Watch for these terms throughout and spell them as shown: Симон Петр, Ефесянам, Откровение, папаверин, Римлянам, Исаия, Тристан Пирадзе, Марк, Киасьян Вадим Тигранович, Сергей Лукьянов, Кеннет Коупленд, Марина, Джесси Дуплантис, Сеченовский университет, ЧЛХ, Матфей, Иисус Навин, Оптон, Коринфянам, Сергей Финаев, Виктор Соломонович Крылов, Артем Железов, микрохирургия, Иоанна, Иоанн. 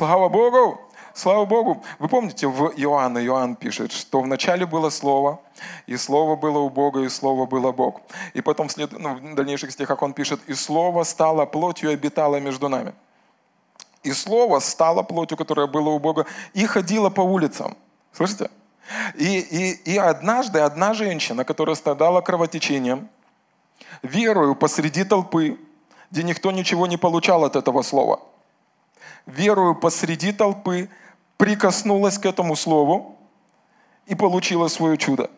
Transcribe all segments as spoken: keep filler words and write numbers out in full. Слава Богу! Слава Богу! Вы помните, в Иоанна, Иоанн пишет, что вначале было Слово, и Слово было у Бога, и Слово было Бог. И потом в, след... ну, в дальнейших стихах он пишет, и Слово стало плотью и обитало между нами. И Слово стало плотью, которое было у Бога, и ходило по улицам. Слышите? И, и, и однажды одна женщина, которая страдала кровотечением, верою посреди толпы, где никто ничего не получал от этого слова, верою посреди толпы прикоснулась к этому слову и получила свое чудо.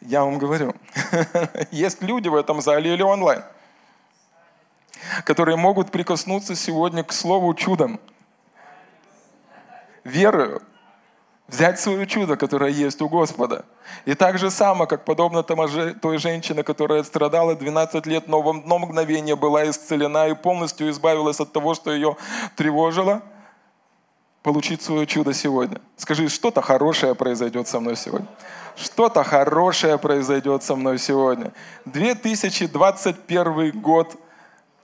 Я вам говорю, есть люди в этом зале или онлайн, которые могут прикоснуться сегодня к слову чудом. Верою взять свое чудо, которое есть у Господа. И так же само, как подобно той женщине, которая страдала двенадцать лет, но в одно мгновение была исцелена и полностью избавилась от того, что ее тревожило, получить свое чудо сегодня. Скажи, что-то хорошее произойдет со мной сегодня. Что-то хорошее произойдет со мной сегодня. две тысячи двадцать первый год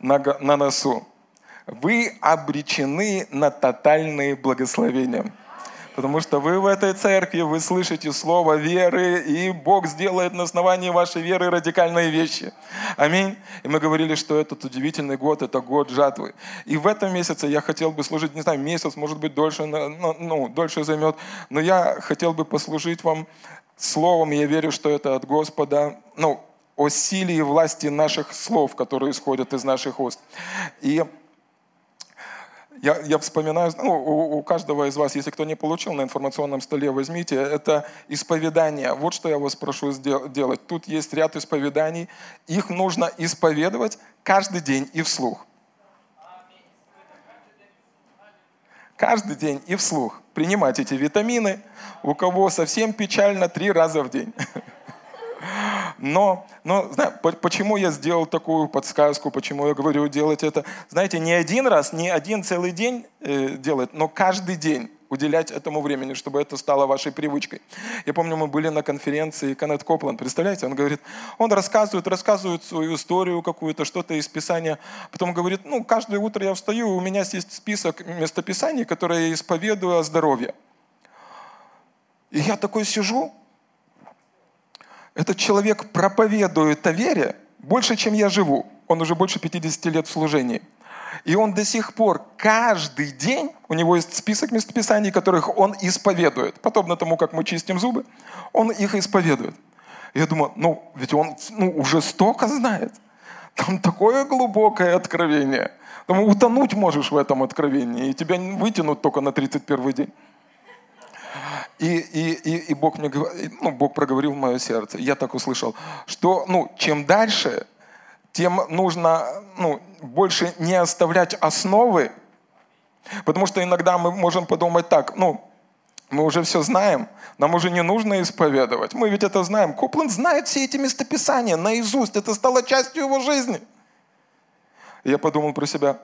на, на носу. Вы обречены на тотальные благословения. Потому что вы в этой церкви, вы слышите слово веры, и Бог сделает на основании вашей веры радикальные вещи. Аминь. И мы говорили, что этот удивительный год, это год жатвы. И в этом месяце я хотел бы служить, не знаю, месяц, может быть, дольше, ну, дольше займет, но я хотел бы послужить вам словом, я верю, что это от Господа, ну, о силе и власти наших слов, которые исходят из наших уст. И Я, я вспоминаю, ну, у, у каждого из вас, если кто не получил, на информационном столе возьмите, это исповедание. Вот что я вас прошу сдел- делать. Тут есть ряд исповеданий. Их нужно исповедовать каждый день и вслух. Каждый день и вслух. Принимать эти витамины. У кого совсем печально, три раза в день. Но, но знаю, почему я сделал такую подсказку, почему я говорю делать это? Знаете, не один раз, не один целый день э, делать, но каждый день уделять этому времени, чтобы это стало вашей привычкой. Я помню, мы были на конференции Кеннет Коупленд, представляете, он говорит, он рассказывает, рассказывает свою историю какую-то, что-то из Писания, потом говорит, ну, каждое утро я встаю, у меня есть список местописаний, которые я исповедую о здоровье. И я такой сижу, этот человек проповедует о вере больше, чем я живу. Он уже больше пятидесяти лет в служении. И он до сих пор каждый день, у него есть список местописаний, которых он исповедует. Подобно тому, как мы чистим зубы, он их исповедует. Я думаю, ну ведь он ну, уже столько знает. Там такое глубокое откровение. Там утонуть можешь в этом откровении, и тебя вытянут только на тридцать первый день. И, и, и Бог мне ну, Бог проговорил в мое сердце. Я так услышал, что ну, чем дальше, тем нужно ну, больше не оставлять основы. Потому что иногда мы можем подумать так, ну, мы уже все знаем, нам уже не нужно исповедовать. Мы ведь это знаем. Коупленд знает все эти местописания наизусть. Это стало частью его жизни. И я подумал про себя.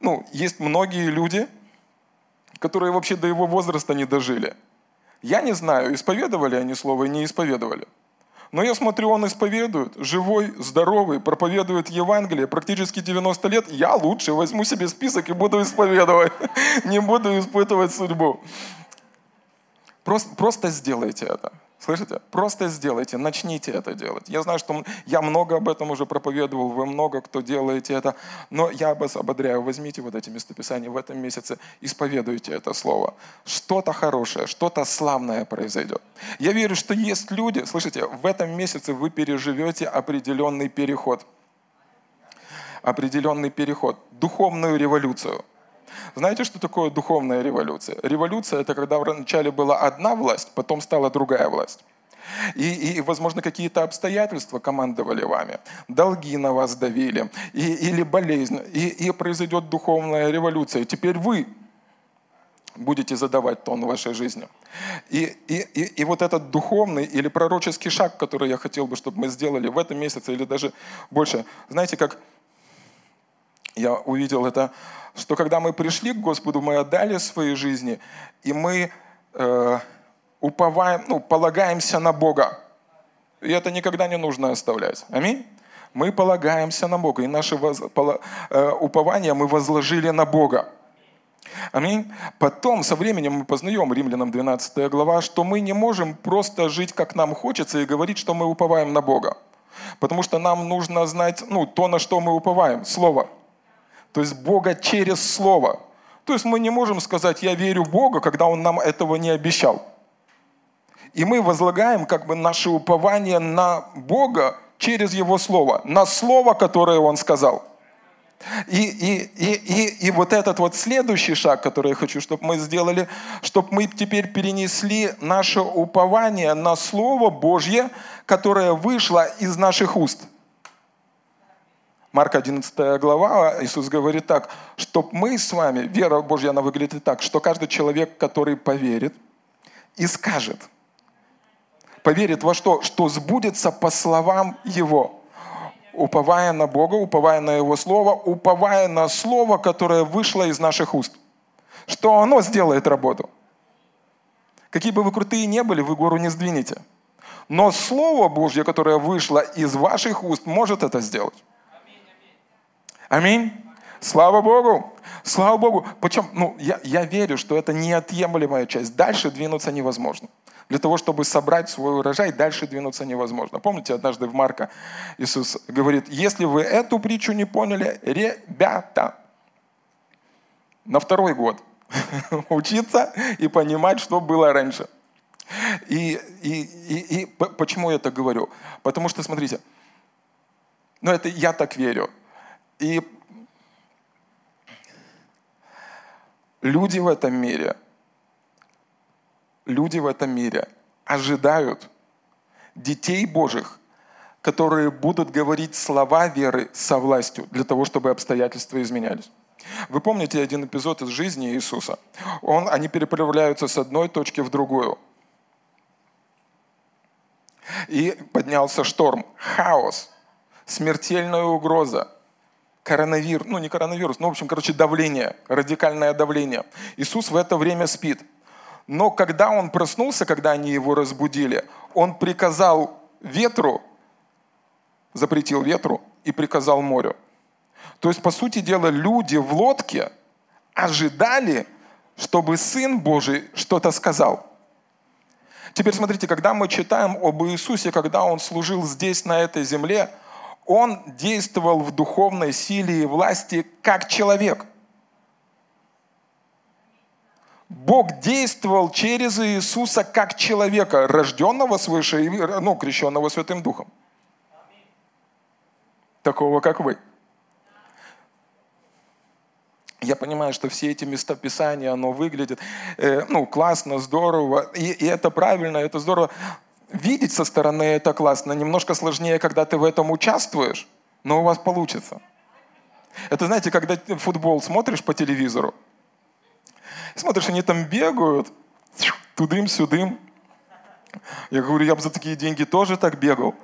Ну, есть многие люди, которые вообще до его возраста не дожили. Я не знаю, исповедовали они слово и не исповедовали. Но я смотрю, он исповедует, живой, здоровый, проповедует Евангелие, практически девяносто лет, я лучше возьму себе список и буду исповедовать, не буду испытывать судьбу. Просто, просто сделайте это. Слышите? Просто сделайте, начните это делать. Я знаю, что я много об этом уже проповедовал, вы много кто делаете это, но я вас ободряю, возьмите вот эти местописания в этом месяце, исповедуйте это слово. Что-то хорошее, что-то славное произойдет. Я верю, что есть люди, слышите, в этом месяце вы переживете определенный переход. Определенный переход, духовную революцию. Знаете, что такое духовная революция? Революция — это когда вначале была одна власть, потом стала другая власть. И, и возможно, какие-то обстоятельства командовали вами, долги на вас давили, и, или болезнь. И, и произойдет духовная революция. Теперь вы будете задавать тон вашей жизни. И, и, и, и вот этот духовный или пророческий шаг, который я хотел бы, чтобы мы сделали в этом месяце или даже больше. Знаете, как я увидел это, что когда мы пришли к Господу, мы отдали свои жизни, и мы э, уповаем, ну, полагаемся на Бога. И это никогда не нужно оставлять. Аминь. Мы полагаемся на Бога, и наше воз... поло... э, упование мы возложили на Бога. Аминь. Потом, со временем мы познаем, Римлянам двенадцатая глава, что мы не можем просто жить, как нам хочется, и говорить, что мы уповаем на Бога. Потому что нам нужно знать, ну, то, на что мы уповаем, Слово. То есть Бога через Слово. То есть мы не можем сказать, я верю в Бога, когда Он нам этого не обещал. И мы возлагаем как бы наше упование на Бога через Его Слово, на Слово, которое Он сказал. И, и, и, и, и вот этот вот следующий шаг, который я хочу, чтобы мы сделали, чтобы мы теперь перенесли наше упование на Слово Божье, которое вышло из наших уст. Марк одиннадцатая глава, Иисус говорит так, чтобы мы с вами, вера Божья, она выглядит так, что каждый человек, который поверит и скажет, поверит во что? Что сбудется по словам Его. Уповая на Бога, уповая на Его Слово, уповая на Слово, которое вышло из наших уст. Что оно сделает работу? Какие бы вы крутые ни были, вы гору не сдвинете. Но Слово Божье, которое вышло из ваших уст, может это сделать. Аминь. Слава Богу. Слава Богу. Причем, ну, я, я верю, что это неотъемлемая часть. Дальше двинуться невозможно. Для того, чтобы собрать свой урожай, дальше двинуться невозможно. Помните, однажды в Марка Иисус говорит, если вы эту притчу не поняли, ребята, на второй год учиться и понимать, что было раньше. И, и, и, и почему я так говорю? Потому что, смотрите, ну это я так верю. И люди в этом мире, люди в этом мире ожидают детей Божьих, которые будут говорить слова веры со властью для того, чтобы обстоятельства изменялись. Вы помните один эпизод из жизни Иисуса? Он, они переправляются с одной точки в другую. И поднялся шторм, хаос, смертельная угроза. Коронавирус, ну не коронавирус, ну в общем, короче, давление, радикальное давление. Иисус в это время спит. Но когда Он проснулся, когда они Его разбудили, Он приказал ветру, запретил ветру и приказал морю. То есть, по сути дела, люди в лодке ожидали, чтобы Сын Божий что-то сказал. Теперь смотрите, когда мы читаем об Иисусе, когда Он служил здесь, на этой земле, Он действовал в духовной силе и власти как человек. Бог действовал через Иисуса как человека, рожденного свыше, ну, крещенного Святым Духом. Такого, как вы. Я понимаю, что все эти места Писания, оно выглядит, э, ну, классно, здорово, и, и это правильно, это здорово. Видеть со стороны это классно, немножко сложнее, когда ты в этом участвуешь, но у вас получится. Это, знаете, когда футбол смотришь по телевизору, смотришь, они там бегают, тудым-сюдым. Я говорю, я бы за такие деньги тоже так бегал.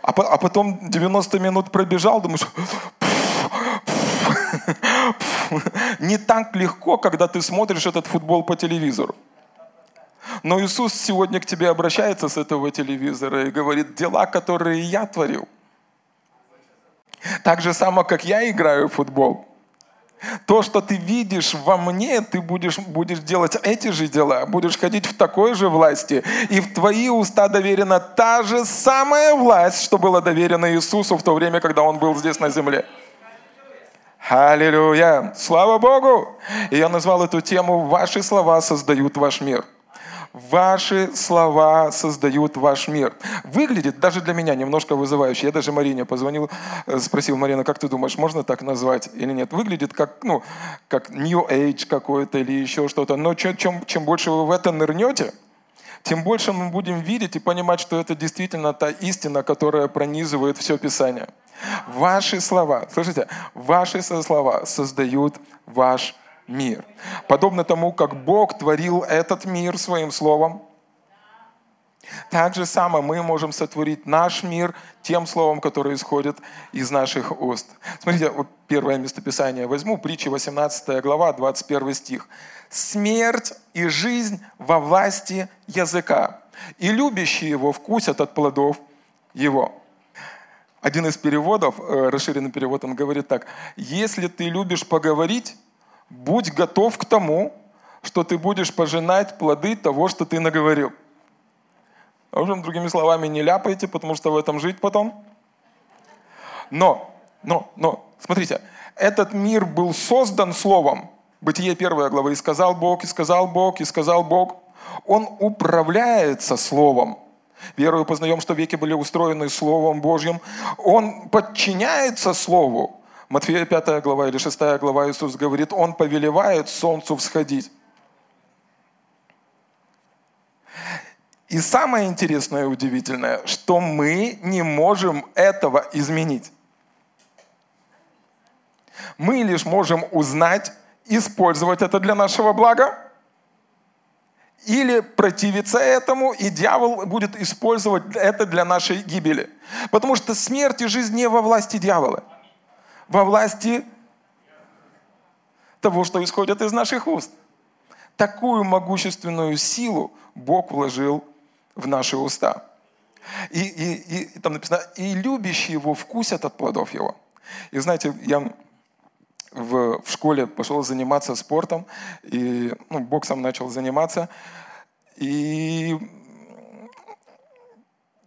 А, по, а потом девяносто минут пробежал, думаешь, не так легко, когда ты смотришь этот футбол по телевизору. Но Иисус сегодня к тебе обращается с этого телевизора и говорит, дела, которые я творил. Так же само, как я играю в футбол. То, что ты видишь во мне, ты будешь, будешь делать эти же дела, будешь ходить в такой же власти. И в твои уста доверена та же самая власть, что была доверена Иисусу в то время, когда Он был здесь на земле. Аллилуйя! Слава Богу! И я назвал эту тему «Ваши слова создают ваш мир». Ваши слова создают ваш мир. Выглядит даже для меня немножко вызывающе. Я даже Марине позвонил, спросил, Марина, как ты думаешь, можно так назвать или нет? Выглядит как, ну, как New Age какой-то или еще что-то. Но чем, чем, чем больше вы в это нырнете, тем больше мы будем видеть и понимать, что это действительно та истина, которая пронизывает все Писание. Ваши слова, слышите, ваши слова создают ваш мир. Мир. Подобно тому, как Бог творил этот мир Своим Словом, так же само мы можем сотворить наш мир тем Словом, которое исходит из наших уст. Смотрите, вот первое местописание возьму, притча восемнадцатая глава, двадцать первый стих. «Смерть и жизнь во власти языка, и любящие его вкусят от плодов его». Один из переводов, расширенным переводом, говорит так. «Если ты любишь поговорить, будь готов к тому, что ты будешь пожинать плоды того, что ты наговорил». В общем, другими словами, не ляпайте, потому что в этом жить потом. Но, но, но, смотрите, этот мир был создан словом. Бытие первая глава. «И сказал Бог, и сказал Бог, и сказал Бог». Он управляется словом. Верою познаем, что веки были устроены Словом Божьим. Он подчиняется Слову. Матфея пятая глава или шестая глава Иисус говорит, Он повелевает солнцу всходить. И самое интересное и удивительное, что мы не можем этого изменить. Мы лишь можем узнать, использовать это для нашего блага, или противиться этому, и дьявол будет использовать это для нашей гибели. Потому что смерть и жизнь не во власти дьявола. Во власти того, что исходит из наших уст. Такую могущественную силу Бог вложил в наши уста. И, и, и там написано, и любящие его вкусят от плодов его. И знаете, я... В, в школе пошел заниматься спортом, и ну, боксом начал заниматься. И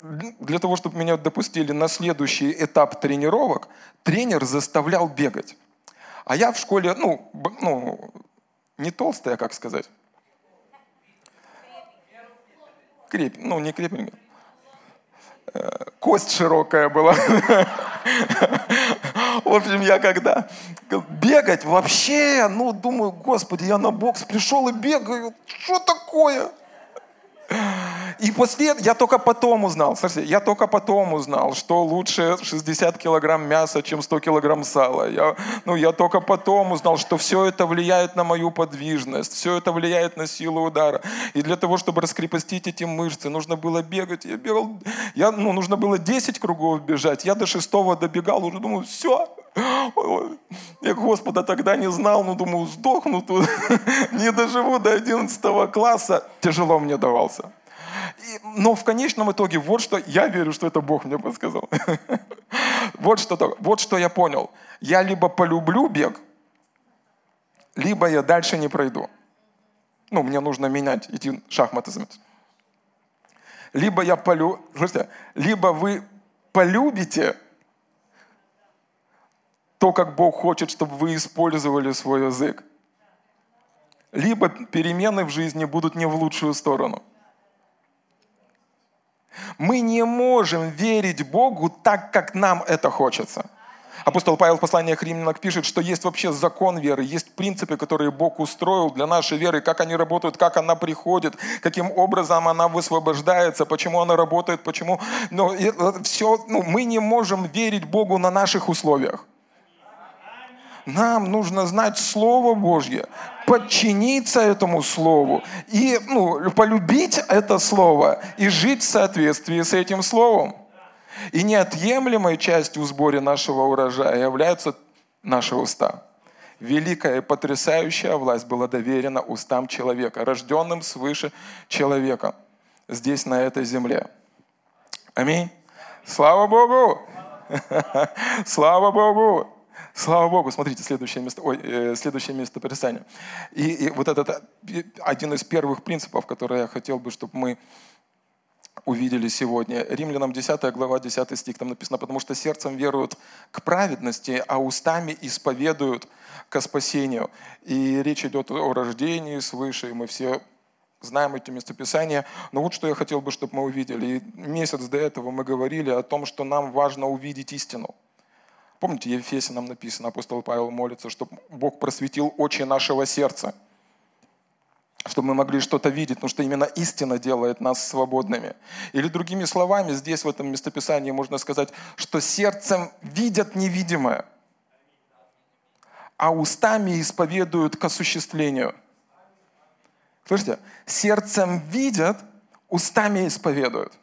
для того, чтобы меня допустили на следующий этап тренировок, тренер заставлял бегать. А я в школе, ну, ну не толстый, а как сказать? Крепень. Ну, не крепенький. Кость широкая была. В общем, я когда бегать вообще, ну, думаю, Господи, я на бокс пришел и бегаю, что такое? И после, я только потом узнал, смотрите, я только потом узнал, что лучше шестьдесят килограмм мяса, чем сто килограмм сала. Я, ну, я только потом узнал, что все это влияет на мою подвижность, все это влияет на силу удара. И для того, чтобы раскрепостить эти мышцы, нужно было бегать. Я бегал, я, ну, нужно было десять кругов бежать. Я до шестого добегал, уже думаю, все. Я Господа тогда не знал, но думаю, сдохну тут, не доживу до одиннадцатого класса. Тяжело мне давался. И, но в конечном итоге, вот что, я верю, что это Бог мне подсказал. вот, что, вот что я понял. Я либо полюблю бег, либо я дальше не пройду. Ну, мне нужно менять, идти шахматы заниматься. Либо я полю... Слушайте, либо вы полюбите то, как Бог хочет, чтобы вы использовали свой язык. Либо перемены в жизни будут не в лучшую сторону. Мы не можем верить Богу так, как нам это хочется. Апостол Павел в послании к Римлянам пишет, что есть вообще закон веры, есть принципы, которые Бог устроил для нашей веры, как они работают, как она приходит, каким образом она высвобождается, почему она работает, почему... Но все, ну, мы не можем верить Богу на наших условиях. Нам нужно знать Слово Божье, подчиниться этому Слову и ну, полюбить это Слово и жить в соответствии с этим Словом. И неотъемлемой частью в сборе нашего урожая являются наши уста. Великая и потрясающая власть была доверена устам человека, рожденным свыше человека, здесь, на этой земле. Аминь. Слава Богу! Слава Богу! Слава Богу, смотрите, следующее место, ой, э, следующее место Писания. И, и вот этот один из первых принципов, который я хотел бы, чтобы мы увидели сегодня. Римлянам десятая глава, десятый стих, там написано, потому что сердцем веруют к праведности, а устами исповедуют ко спасению. И речь идет о рождении свыше, и мы все знаем эти местописания. Но вот что я хотел бы, чтобы мы увидели. И месяц до этого мы говорили о том, что нам важно увидеть истину. Помните, в Ефесянам написано, апостол Павел молится, чтобы Бог просветил очи нашего сердца, чтобы мы могли что-то видеть, потому что именно истина делает нас свободными. Или другими словами, здесь в этом местописании можно сказать, что сердцем видят невидимое, а устами исповедуют к осуществлению. Слышите? Сердцем видят, устами исповедуют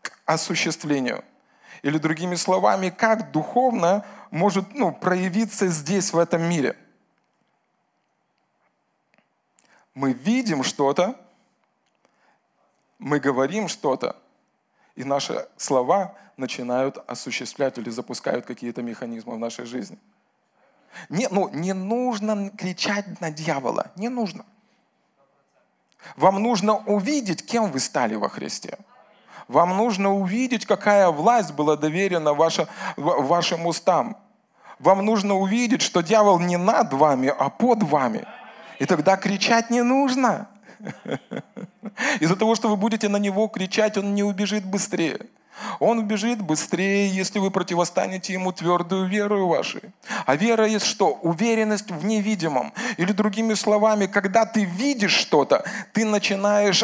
к осуществлению. Или другими словами, как духовно может ну, проявиться здесь, в этом мире. Мы видим что-то, мы говорим что-то, И наши слова начинают осуществлять или запускают какие-то механизмы в нашей жизни. Не, ну, не нужно кричать на дьявола. Не нужно. Вам нужно увидеть, кем вы стали во Христе. Вам нужно увидеть, какая власть была доверена ваша, вашим устам. Вам нужно увидеть, что дьявол не над вами, а под вами. И тогда кричать не нужно. Из-за того, что вы будете на него кричать, он не убежит быстрее. Он убежит быстрее, если вы противостанете ему твердую верою вашей. А вера есть что? Уверенность в невидимом. Или другими словами, когда ты видишь что-то, ты начинаешь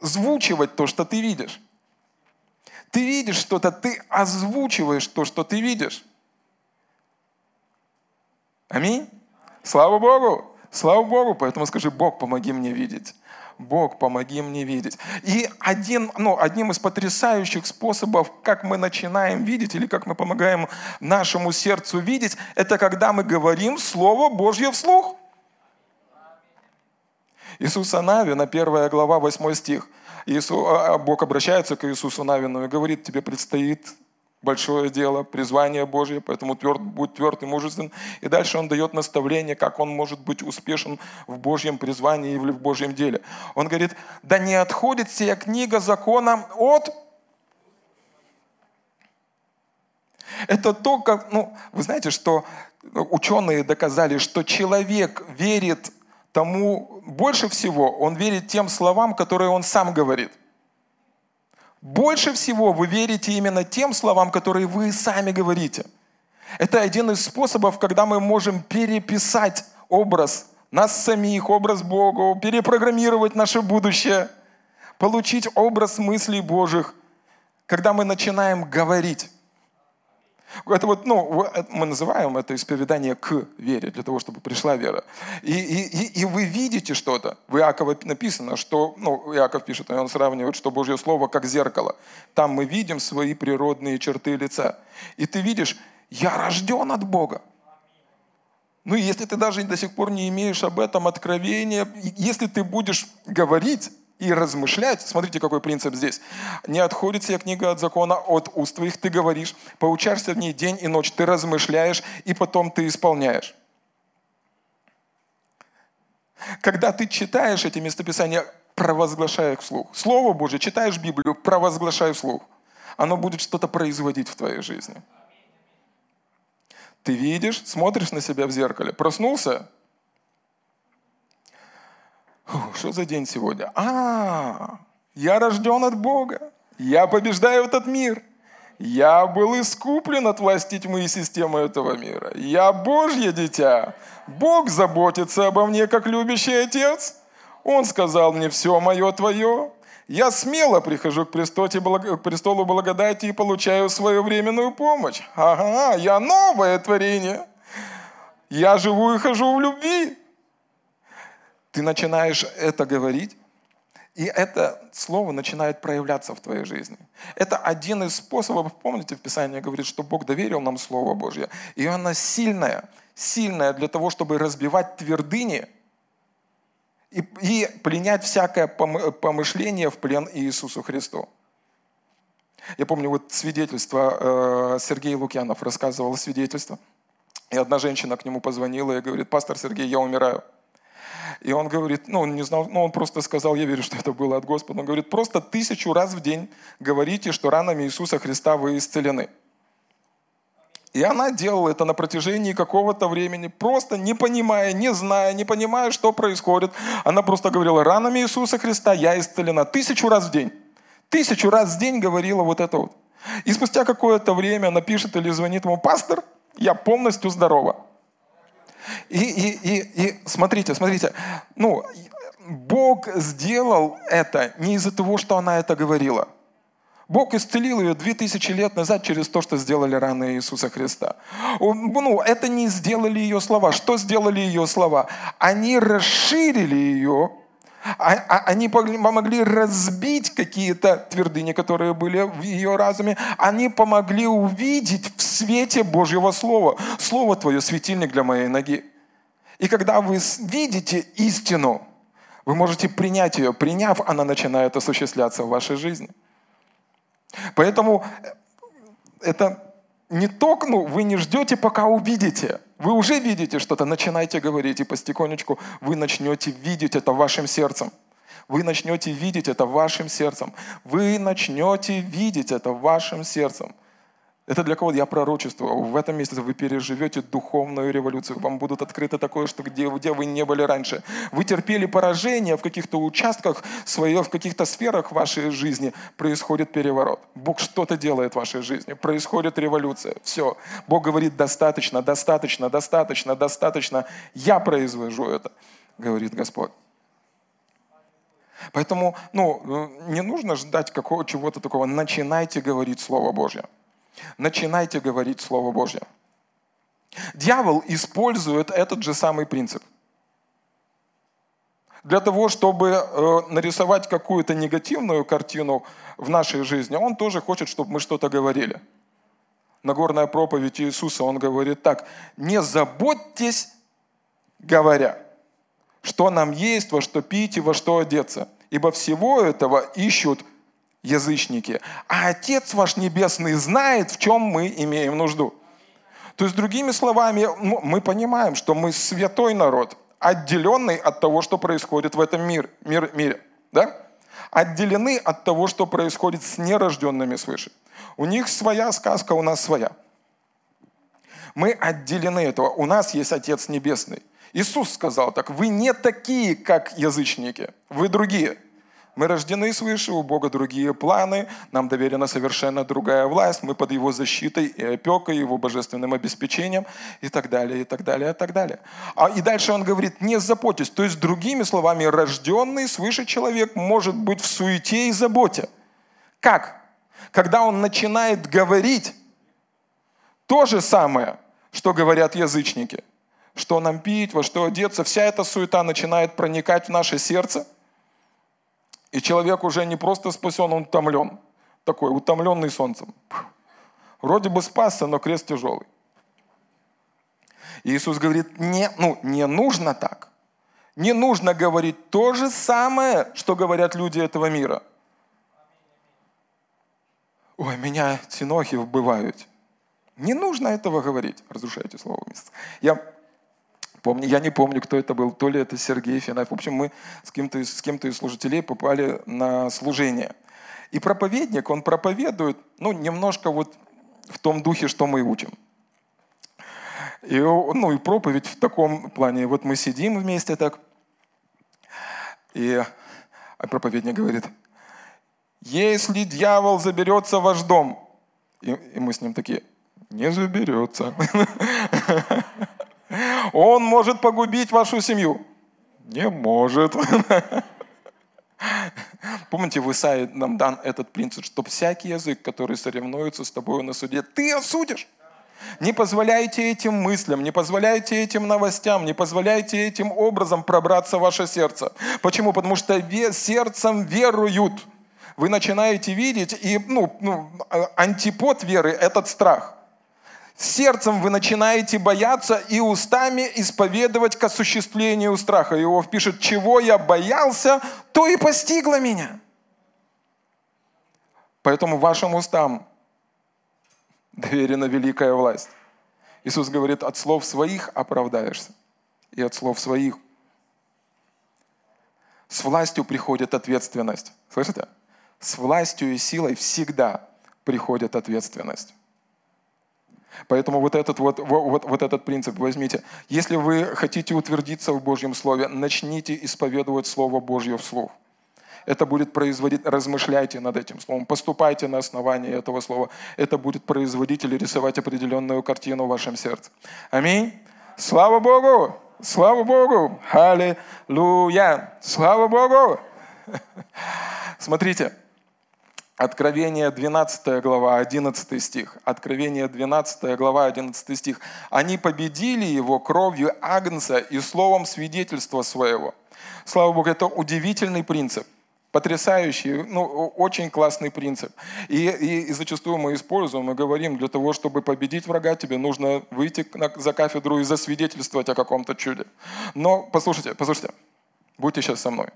озвучивать то, что ты видишь. Ты видишь что-то, ты озвучиваешь то, что ты видишь. Аминь. Слава Богу. Слава Богу. Поэтому скажи: Бог, помоги мне видеть. Бог, помоги мне видеть. И один, ну, одним из потрясающих способов, как мы начинаем видеть или как мы помогаем нашему сердцу видеть, это когда мы говорим Слово Божье вслух. Иисуса Навина, первая глава, восьмой стих. Иису, Бог обращается к Иисусу Навину и говорит: тебе предстоит большое дело, призвание Божье, поэтому тверд, будь тверд и мужествен. И дальше он дает наставление, как он может быть успешен в Божьем призвании или в Божьем деле. Он говорит: да не отходит сия книга закона от... Это то, как... Ну, вы знаете, что ученые доказали, что человек верит тому больше всего, он верит тем словам, которые он сам говорит. Больше всего вы верите именно тем словам, которые вы сами говорите. Это один из способов, когда мы можем переписать образ нас самих, образ Бога, перепрограммировать наше будущее, получить образ мыслей Божьих, когда мы начинаем говорить. Это вот, ну, мы называем это исповедание к вере, для того, чтобы пришла вера. И, и, и вы видите что-то. В Иакова написано, что, ну, Иаков пишет, и он сравнивает, что Божье Слово как зеркало. Там мы видим свои природные черты лица. И ты видишь: я рожден от Бога. Ну, если ты даже до сих пор не имеешь об этом откровения, если ты будешь говорить и размышлять, смотрите, какой принцип здесь. Не отходит сия книга от закона, от уст твоих ты говоришь, поучаешься в ней день и ночь, ты размышляешь, и потом ты исполняешь. Когда ты читаешь эти местописания, провозглашай их вслух. Слово Божие, читаешь Библию, провозглашай вслух. Оно будет что-то производить в твоей жизни. Ты видишь, смотришь на себя в зеркале, проснулся, что за день сегодня? А, я рожден от Бога, я побеждаю этот мир, я был искуплен от власти тьмы и системы этого мира, я Божье дитя, Бог заботится обо мне, как любящий отец, Он сказал мне: все мое твое, я смело прихожу к престолу благодати и получаю свою временную помощь, ага, я новое творение, я живу и хожу в любви. Ты начинаешь это говорить, и это слово начинает проявляться в твоей жизни. Это один из способов, помните, в Писании говорит, что Бог доверил нам Слово Божье, и оно сильное, сильное для того, чтобы разбивать твердыни и, и пленять всякое помышление в плен Иисусу Христу. Я помню вот свидетельство, э, Сергей Лукьянов рассказывал свидетельство, и одна женщина к нему позвонила и говорит: пастор Сергей, я умираю. И он говорит, ну он не знал, ну он просто сказал, я верю, что это было от Господа. Он говорит: просто тысячу раз в день говорите, что ранами Иисуса Христа вы исцелены. И она делала это на протяжении какого-то времени, просто не понимая, не зная, не понимая, что происходит. Она просто говорила: ранами Иисуса Христа я исцелена. Тысячу раз в день. Тысячу раз в день говорила вот это вот. И спустя какое-то время она пишет или звонит ему: пастор, я полностью здорова. И, и, и, и смотрите, смотрите, ну, Бог сделал это не из-за того, что она это говорила. Бог исцелил ее две тысячи лет назад через то, что сделали раны Иисуса Христа. Ну, это не сделали ее слова. Что сделали ее слова? Они расширили ее, они помогли разбить какие-то твердыни, которые были в ее разуме. Они помогли увидеть в свете Божьего Слова. Слово твое – светильник для моей ноги. И когда вы видите истину, вы можете принять ее. Приняв, она начинает осуществляться в вашей жизни. Поэтому это не только, ну, вы не ждете, пока увидите. Вы уже видите что-то, начинайте говорить, и потихонечку вы начнете видеть это вашим сердцем. Вы начнете видеть это вашим сердцем. Вы начнете видеть это вашим сердцем. Это для кого я пророчествую. В этом месяце вы переживете духовную революцию. Вам будут открыты такое, что где, где вы не были раньше. Вы терпели поражение в каких-то участках, свое, в каких-то сферах вашей жизни. Происходит переворот. Бог что-то делает в вашей жизни. Происходит революция. Все. Бог говорит: достаточно, достаточно, достаточно, достаточно. Я произвожу это, говорит Господь. Поэтому, ну, не нужно ждать какого, чего-то такого. Начинайте говорить Слово Божье. Начинайте говорить Слово Божье. Дьявол использует этот же самый принцип. Для того, чтобы э, нарисовать какую-то негативную картину в нашей жизни, он тоже хочет, чтобы мы что-то говорили. Нагорная проповедь Иисуса, он говорит так: «Не заботьтесь, говоря, что нам есть, во что пить и во что одеться, ибо всего этого ищут язычники, а Отец ваш Небесный знает, в чем мы имеем нужду». То есть, другими словами, мы понимаем, что мы святой народ, отделенный от того, что происходит в этом мир, мир, мире. Да? Отделены от того, что происходит с нерожденными свыше. У них своя сказка, у нас своя. Мы отделены от этого. У нас есть Отец Небесный. Иисус сказал так: «Вы не такие, как язычники, вы другие». Мы рождены свыше, у Бога другие планы, нам доверена совершенно другая власть, мы под Его защитой и опекой, Его божественным обеспечением и так далее, и так далее, и так далее. А и дальше он говорит: не заботьтесь. То есть, другими словами, рожденный свыше человек может быть в суете и заботе. Как? Когда он начинает говорить то же самое, что говорят язычники. Что нам пить, во что одеться, вся эта суета начинает проникать в наше сердце. И человек уже не просто спасен, он утомлен. Такой, утомленный солнцем. Вроде бы спасся, но крест тяжелый. И Иисус говорит: не, ну, не нужно так. Не нужно говорить то же самое, что говорят люди этого мира. Ой, меня синохи вбывают. Не нужно этого говорить. Разрушайте слово месяца. Я... Помню, я не помню, кто это был, то ли это Сергей Финаев. В общем, мы с кем-то, с кем-то из служителей попали на служение. И проповедник, он проповедует, ну, немножко вот в том духе, что мы учим. И, ну, и проповедь в таком плане. Вот мы сидим вместе так, и проповедник говорит: «Если дьявол заберется в ваш дом», и, и мы с ним такие: «Не заберется». «Он может погубить вашу семью». «Не может». Помните, в Исаии нам дан этот принцип, что всякий язык, который соревнуется с тобой на суде, ты осудишь. Не позволяйте этим мыслям, не позволяйте этим новостям, не позволяйте этим образом пробраться в ваше сердце. Почему? Потому что сердцем веруют. Вы начинаете видеть, и ну, ну, антипод веры – этот страх. Сердцем вы начинаете бояться и устами исповедовать к осуществлению страха. Иов пишет: «Чего я боялся, то и постигло меня». Поэтому вашим устам доверена великая власть. Иисус говорит: «От слов своих оправдаешься, и от слов своих». С властью приходит ответственность. Слышите? С властью и силой всегда приходит ответственность. Поэтому вот этот, вот, вот, вот этот принцип возьмите. Если вы хотите утвердиться в Божьем Слове, начните исповедовать Слово Божье вслух. Это будет производить, размышляйте над этим Словом, поступайте на основании этого Слова. Это будет производить или рисовать определенную картину в вашем сердце. Аминь. Слава Богу! Слава Богу! Аллилуйя! Слава Богу! Смотрите. Откровение двенадцатая глава, одиннадцатый стих. Откровение двенадцатая глава, одиннадцатый стих. «Они победили его кровью Агнца и словом свидетельства своего». Слава Богу, это удивительный принцип. Потрясающий, ну, очень классный принцип. И, и, и зачастую мы используем и говорим: для того, чтобы победить врага, тебе нужно выйти за кафедру и засвидетельствовать о каком-то чуде. Но послушайте, послушайте, будьте сейчас со мной.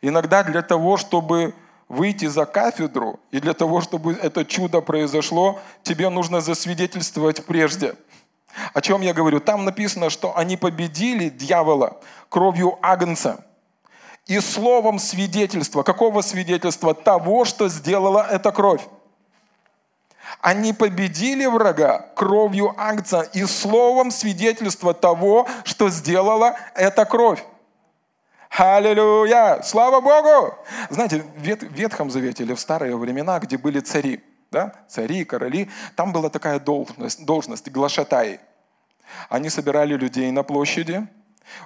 Иногда для того, чтобы выйти за кафедру, и для того, чтобы это чудо произошло, тебе нужно засвидетельствовать прежде. О чем я говорю? Там написано, что они победили дьявола кровью агнца и словом свидетельства. Какого свидетельства? Того, что сделала эта кровь. Они победили врага кровью агнца и словом свидетельства того, что сделала эта кровь. Аллилуйя! Слава Богу! Знаете, в Ветхом Завете или в старые времена, где были цари, да? Цари, короли, там была такая должность, должность глашатаи. Они собирали людей на площади,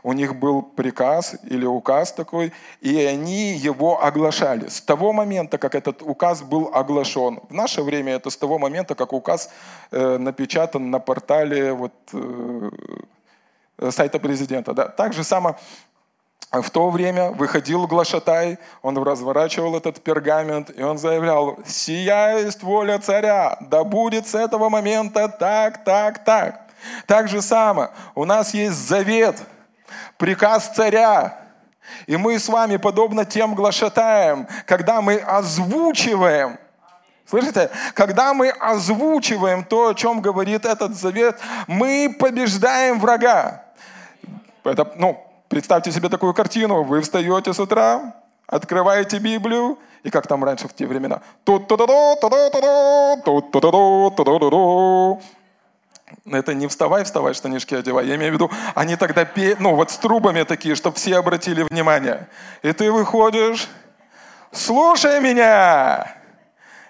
у них был приказ или указ такой, и они его оглашали. С того момента, как этот указ был оглашен, в наше время это с того момента, как указ э, напечатан на портале вот, э, сайта президента. Да? Так же само в то время выходил глашатай, он разворачивал этот пергамент, и он заявлял: «Сия есть воля царя, да будет с этого момента так, так, так». Так же само у нас есть завет, приказ царя. И мы с вами, подобно тем глашатаям, когда мы озвучиваем, слышите, когда мы озвучиваем то, о чем говорит этот завет, мы побеждаем врага. Это, ну, представьте себе такую картину. Вы встаете с утра, открываете Библию, и как там раньше в те времена? Это не «вставай, вставай, штанишки одевай». Я имею в виду, они тогда пели, ну вот с трубами такие, чтобы все обратили внимание. И ты выходишь: «Слушай меня,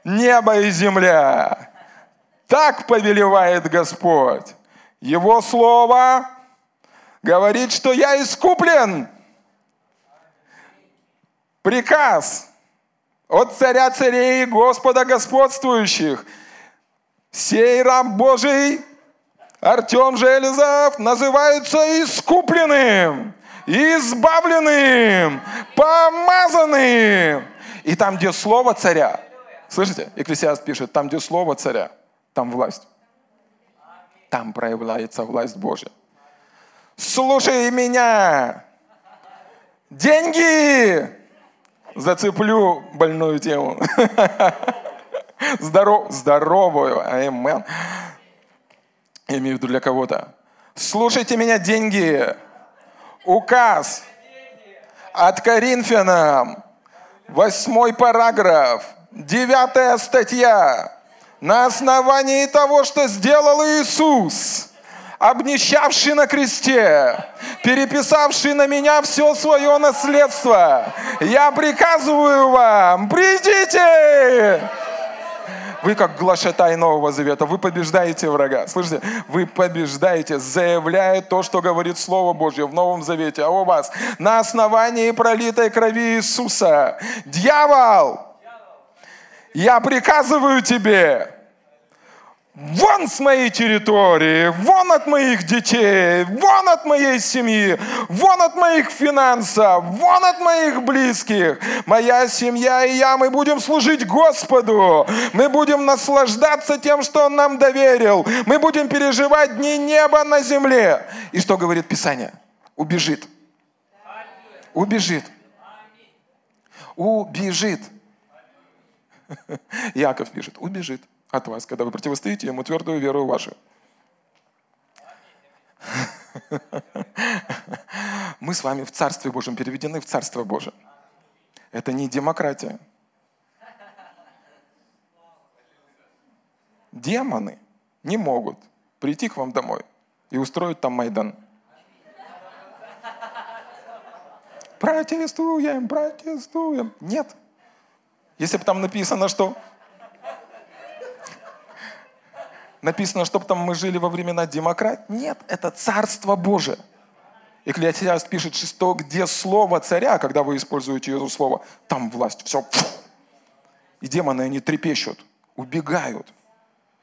небо и земля, так повелевает Господь. Его слово говорит, что я искуплен». Приказ от царя царей, Господа господствующих. Сей раб Божий Артем Железов называется искупленным, избавленным, помазанным. И там, где слово царя, слышите, Екклесиаст пишет, там, где слово царя, там власть. Там проявляется власть Божья. Слушай меня. Деньги. Зацеплю больную тему. Здоров, здоровую. Аминь. Я имею в виду для кого-то. Слушайте меня, деньги. Указ от Коринфянам, восьмой параграф, девятая статья. На основании того, что сделал Иисус, обнищавший на кресте, переписавший на меня все свое наследство, я приказываю вам, придите! Вы как глашатай Нового Завета, вы побеждаете врага. Слышите, вы побеждаете, заявляя то, что говорит Слово Божье в Новом Завете. А у вас на основании пролитой крови Иисуса. Дьявол, я приказываю тебе, вон с моей территории, вон от моих детей, вон от моей семьи, вон от моих финансов, вон от моих близких. Моя семья и я, мы будем служить Господу. Мы будем наслаждаться тем, что Он нам доверил. Мы будем переживать дни неба на земле. И что говорит Писание? Убежит. Убежит. Убежит. Иаков пишет, убежит от вас, когда вы противостоите ему твердую веру вашу. Мы с вами в Царстве Божьем, переведены в Царство Божие. Это не демократия. Демоны не могут прийти к вам домой и устроить там Майдан. Протестуем, протестуем. Нет. Если бы там написано, что... Написано, чтобы там мы жили во времена демократии. Нет, это Царство Божие. Екклесиаст пишет, что где слово царя, когда вы используете это слово, там власть, все. И демоны, они трепещут, убегают.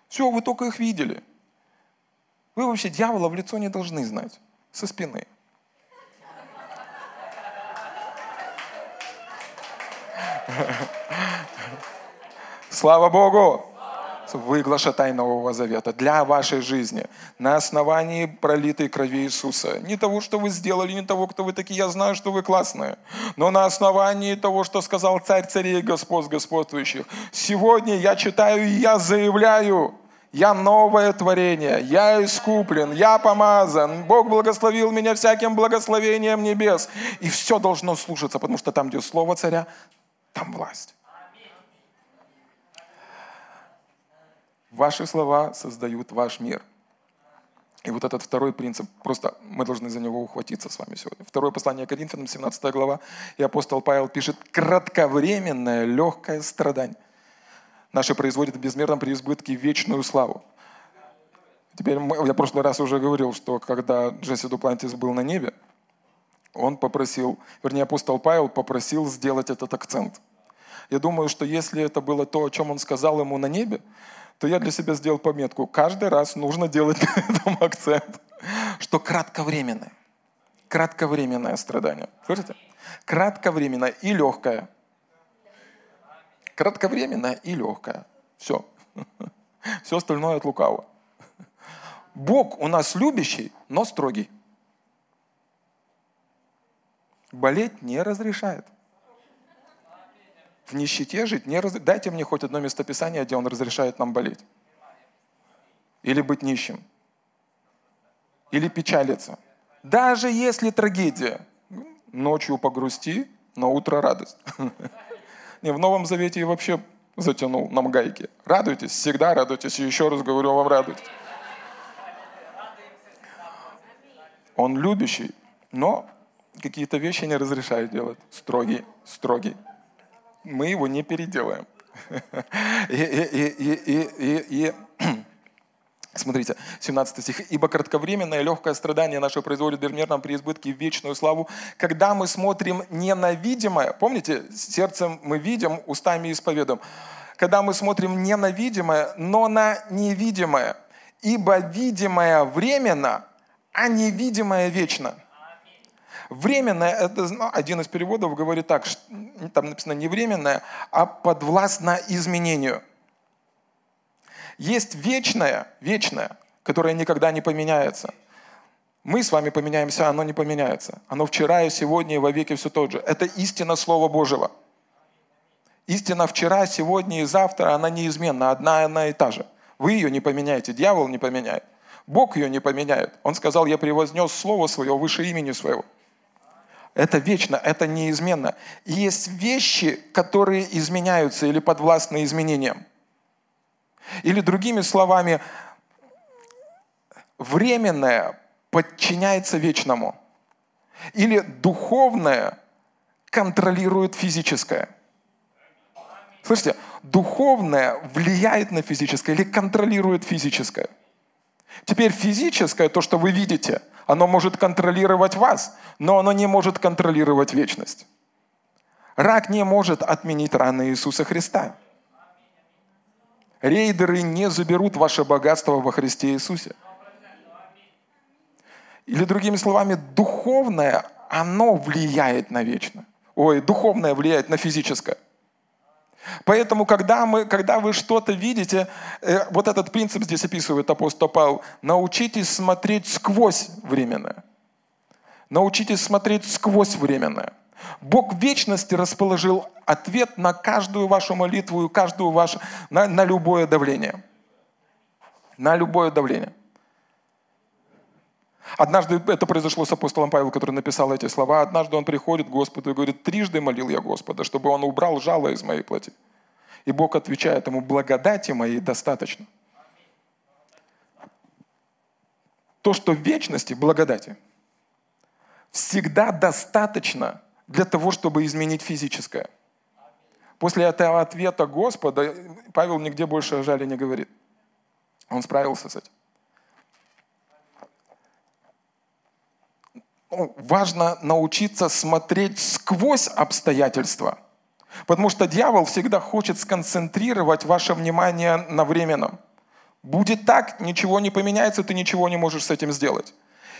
Все, вы только их видели. Вы вообще дьявола в лицо не должны знать. Со спины. Слава Богу! вы глашатай Нового Завета для вашей жизни на основании пролитой крови Иисуса. Не того, что вы сделали, не того, кто вы такие. Я знаю, что вы классные. Но на основании того, что сказал Царь царей, Господь господствующих. Сегодня я читаю и я заявляю. Я новое творение, я искуплен, я помазан, Бог благословил меня всяким благословением небес. И все должно слушаться, потому что там, где слово царя, там власть. Ваши слова создают ваш мир. И вот этот второй принцип, просто мы должны за него ухватиться с вами сегодня. Второе послание Коринфянам, семнадцатая глава, и апостол Павел пишет: «Кратковременное легкое страдание наши производят в безмерном преизбытке вечную славу». Теперь мы, я в прошлый раз уже говорил, что когда Джесси Дуплантис был на небе, он попросил, вернее, апостол Павел попросил сделать этот акцент. Я думаю, что если это было то, о чем он сказал ему на небе, то я для себя сделал пометку. Каждый раз нужно делать на этом акцент, что кратковременное. Кратковременное страдание. Слышите? Кратковременное и легкое. Кратковременное и легкое. Все. Все остальное от лукавого. Бог у нас любящий, но строгий. Болеть не разрешает. В нищете жить не разрешает. Дайте мне хоть одно местописание, где Он разрешает нам болеть. Или быть нищим. Или печалиться. Даже если трагедия. Ночью погрусти, на утро радость. Не, в Новом Завете и вообще затянул нам гайки. Радуйтесь, всегда радуйтесь, и еще раз говорю вам, радуйтесь. Он любящий, но какие-то вещи не разрешает делать. Строгий, строгий. Мы его не переделаем. И, и, и, и, и, и. Смотрите, семнадцатый стих. «Ибо кратковременное легкое страдание наше производит в безмерном преизбытке вечную славу, когда мы смотрим не на видимое». Помните, сердцем мы видим, устами исповедуем. «Когда мы смотрим не на видимое, но на невидимое. Ибо видимое временно, а невидимое вечно». Временное, это ну, один из переводов говорит так, что, там написано не временное, а подвластно изменению. Есть вечное, вечное, которое никогда не поменяется. Мы с вами поменяемся, оно не поменяется. Оно вчера и сегодня и вовеки все тот же. Это истина Слова Божьего. Истина вчера, сегодня и завтра, она неизменна, одна она и та же. Вы ее не поменяете, дьявол не поменяет, Бог ее не поменяет. Он сказал: «Я превознес Слово Свое выше имени Своего». Это вечно, это неизменно. И есть вещи, которые изменяются или подвластны изменениям. Или другими словами, временное подчиняется вечному. Или духовное контролирует физическое. Слышите, духовное влияет на физическое или контролирует физическое. Теперь физическое, то, что вы видите, оно может контролировать вас, но оно не может контролировать вечность. Рак не может отменить раны Иисуса Христа. Рейдеры не заберут ваше богатство во Христе Иисусе. Или другими словами, духовное, оно влияет на вечное. Ой, духовное влияет на физическое. Поэтому, когда, мы, когда вы что-то видите, э, вот этот принцип здесь описывает апостол Павел. Научитесь смотреть сквозь временное. Научитесь смотреть сквозь временное. Бог вечности расположил ответ на каждую вашу молитву и каждую вашу, на, на любое давление. На любое давление. Однажды это произошло с апостолом Павлом, который написал эти слова. Однажды он приходит к Господу и говорит: «Трижды молил я Господа, чтобы Он убрал жало из моей плоти». И Бог отвечает ему: «Благодати моей достаточно». То, что в вечности, благодати, всегда достаточно для того, чтобы изменить физическое. После этого ответа Господа Павел нигде больше о жале не говорит. Он справился с этим. Важно научиться смотреть сквозь обстоятельства. Потому что дьявол всегда хочет сконцентрировать ваше внимание на временном. Будет так, ничего не поменяется, ты ничего не можешь с этим сделать.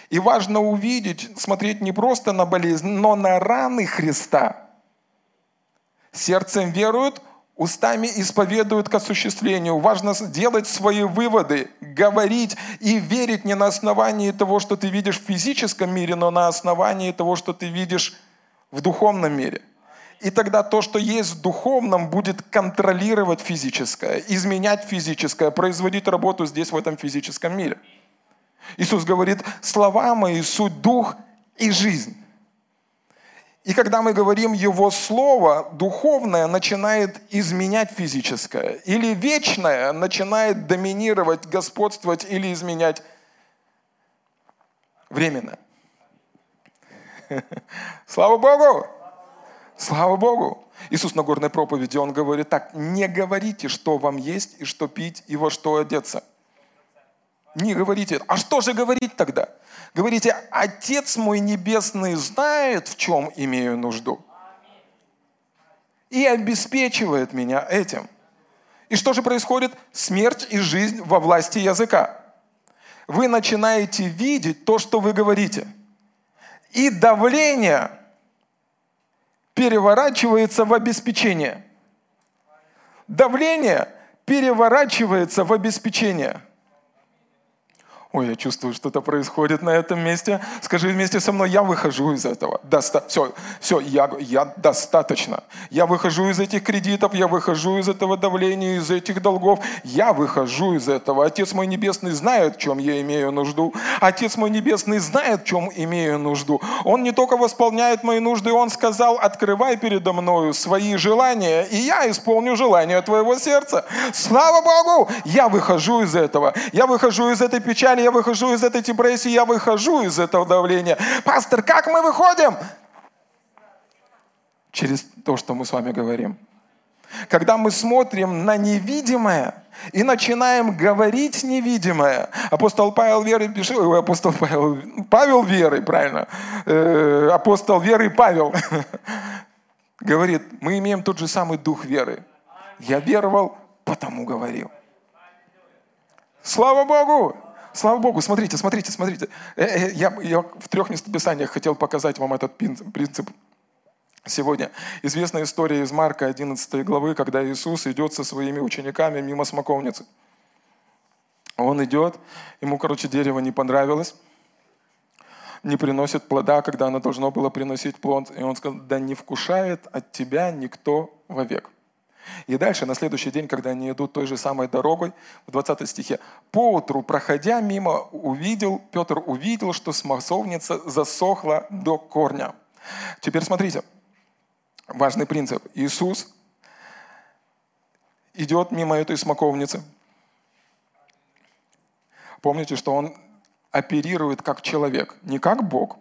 И важно увидеть, смотреть не просто на болезнь, но на раны Христа. Сердцем веруют, устами исповедуют к осуществлению. Важно делать свои выводы, говорить и верить не на основании того, что ты видишь в физическом мире, но на основании того, что ты видишь в духовном мире. И тогда то, что есть в духовном, будет контролировать физическое, изменять физическое, производить работу здесь, в этом физическом мире. Иисус говорит: «Слова мои, суть, дух и жизнь». И когда мы говорим Его Слово, духовное начинает изменять физическое, или вечное начинает доминировать, господствовать или изменять временное. Слава Богу! Слава Богу! Иисус на горной проповеди, Он говорит так: не говорите, что вам есть, и что пить, и во что одеться. Не говорите. А что же говорить тогда? Говорите: Отец мой Небесный знает, в чем имею нужду, и обеспечивает меня этим. И что же происходит? Смерть и жизнь во власти языка. Вы начинаете видеть то, что вы говорите. И давление переворачивается в обеспечение. Давление переворачивается в обеспечение. Ой, я чувствую, что-то происходит на этом месте. Скажи вместе со мной: я выхожу из этого. Доста- все, все я, я достаточно. Я выхожу из этих кредитов, я выхожу из этого давления, из этих долгов. Я выхожу из этого. Отец мой Небесный знает, в чем я имею нужду. Отец мой Небесный знает, в чем имею нужду. Он не только восполняет мои нужды, Он сказал: открывай передо мною свои желания, и я исполню желания твоего сердца. Слава Богу! Я выхожу из этого. Я выхожу из этой печали. Я выхожу из этой депрессии, я выхожу из этого давления. Пастор, как мы выходим? Через то, что мы с вами говорим. Когда мы смотрим на невидимое и начинаем говорить невидимое. Апостол Павел веры, апостол Павел, Павел веры, правильно? Э, апостол веры Павел говорит: мы имеем тот же самый дух веры. Я веровал, потому говорил. Слава Богу! Слава Богу, смотрите, смотрите, смотрите. Я, я в трех местописаниях хотел показать вам этот принцип сегодня. Известная история из Марка одиннадцатой главы, когда Иисус идет со своими учениками мимо смоковницы. Он идет, ему, короче, дерево не понравилось, не приносит плода, когда оно должно было приносить плод. И он сказал: да не вкушает от тебя никто вовек. И дальше, на следующий день, когда они идут той же самой дорогой, в двадцатом стихе: «Поутру, проходя мимо, увидел, Петр увидел, что смоковница засохла до корня». Теперь смотрите, важный принцип. Иисус идет мимо этой смоковницы. Помните, что Он оперирует как человек, не как Бог,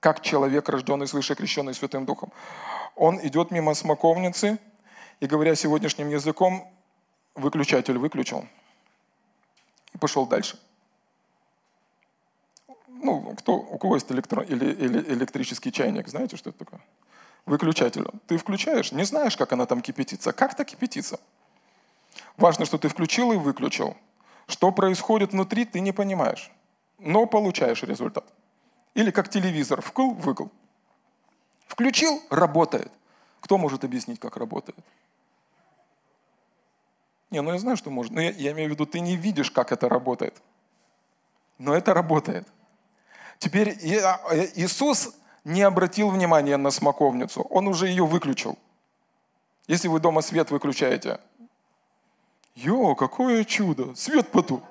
как человек, рожденный свыше, крещенный Святым Духом. Он идет мимо смоковницы, и, говоря сегодняшним языком, выключатель выключил и пошел дальше. Ну, кто, у кого есть электро, или, или электрический чайник, знаете, что это такое? Выключатель. Ты включаешь, не знаешь, как она там кипятится. Как-то кипятится. Важно, что ты включил и выключил. Что происходит внутри, ты не понимаешь, но получаешь результат. Или как телевизор: вкл-выкл. Включил — работает. Кто может объяснить, как работает? Не, ну я знаю, что может. Но я, я имею в виду, ты не видишь, как это работает. Но это работает. Теперь Иисус не обратил внимания на смоковницу. Он уже ее выключил. Если вы дома свет выключаете. Йо, какое чудо! Свет потух.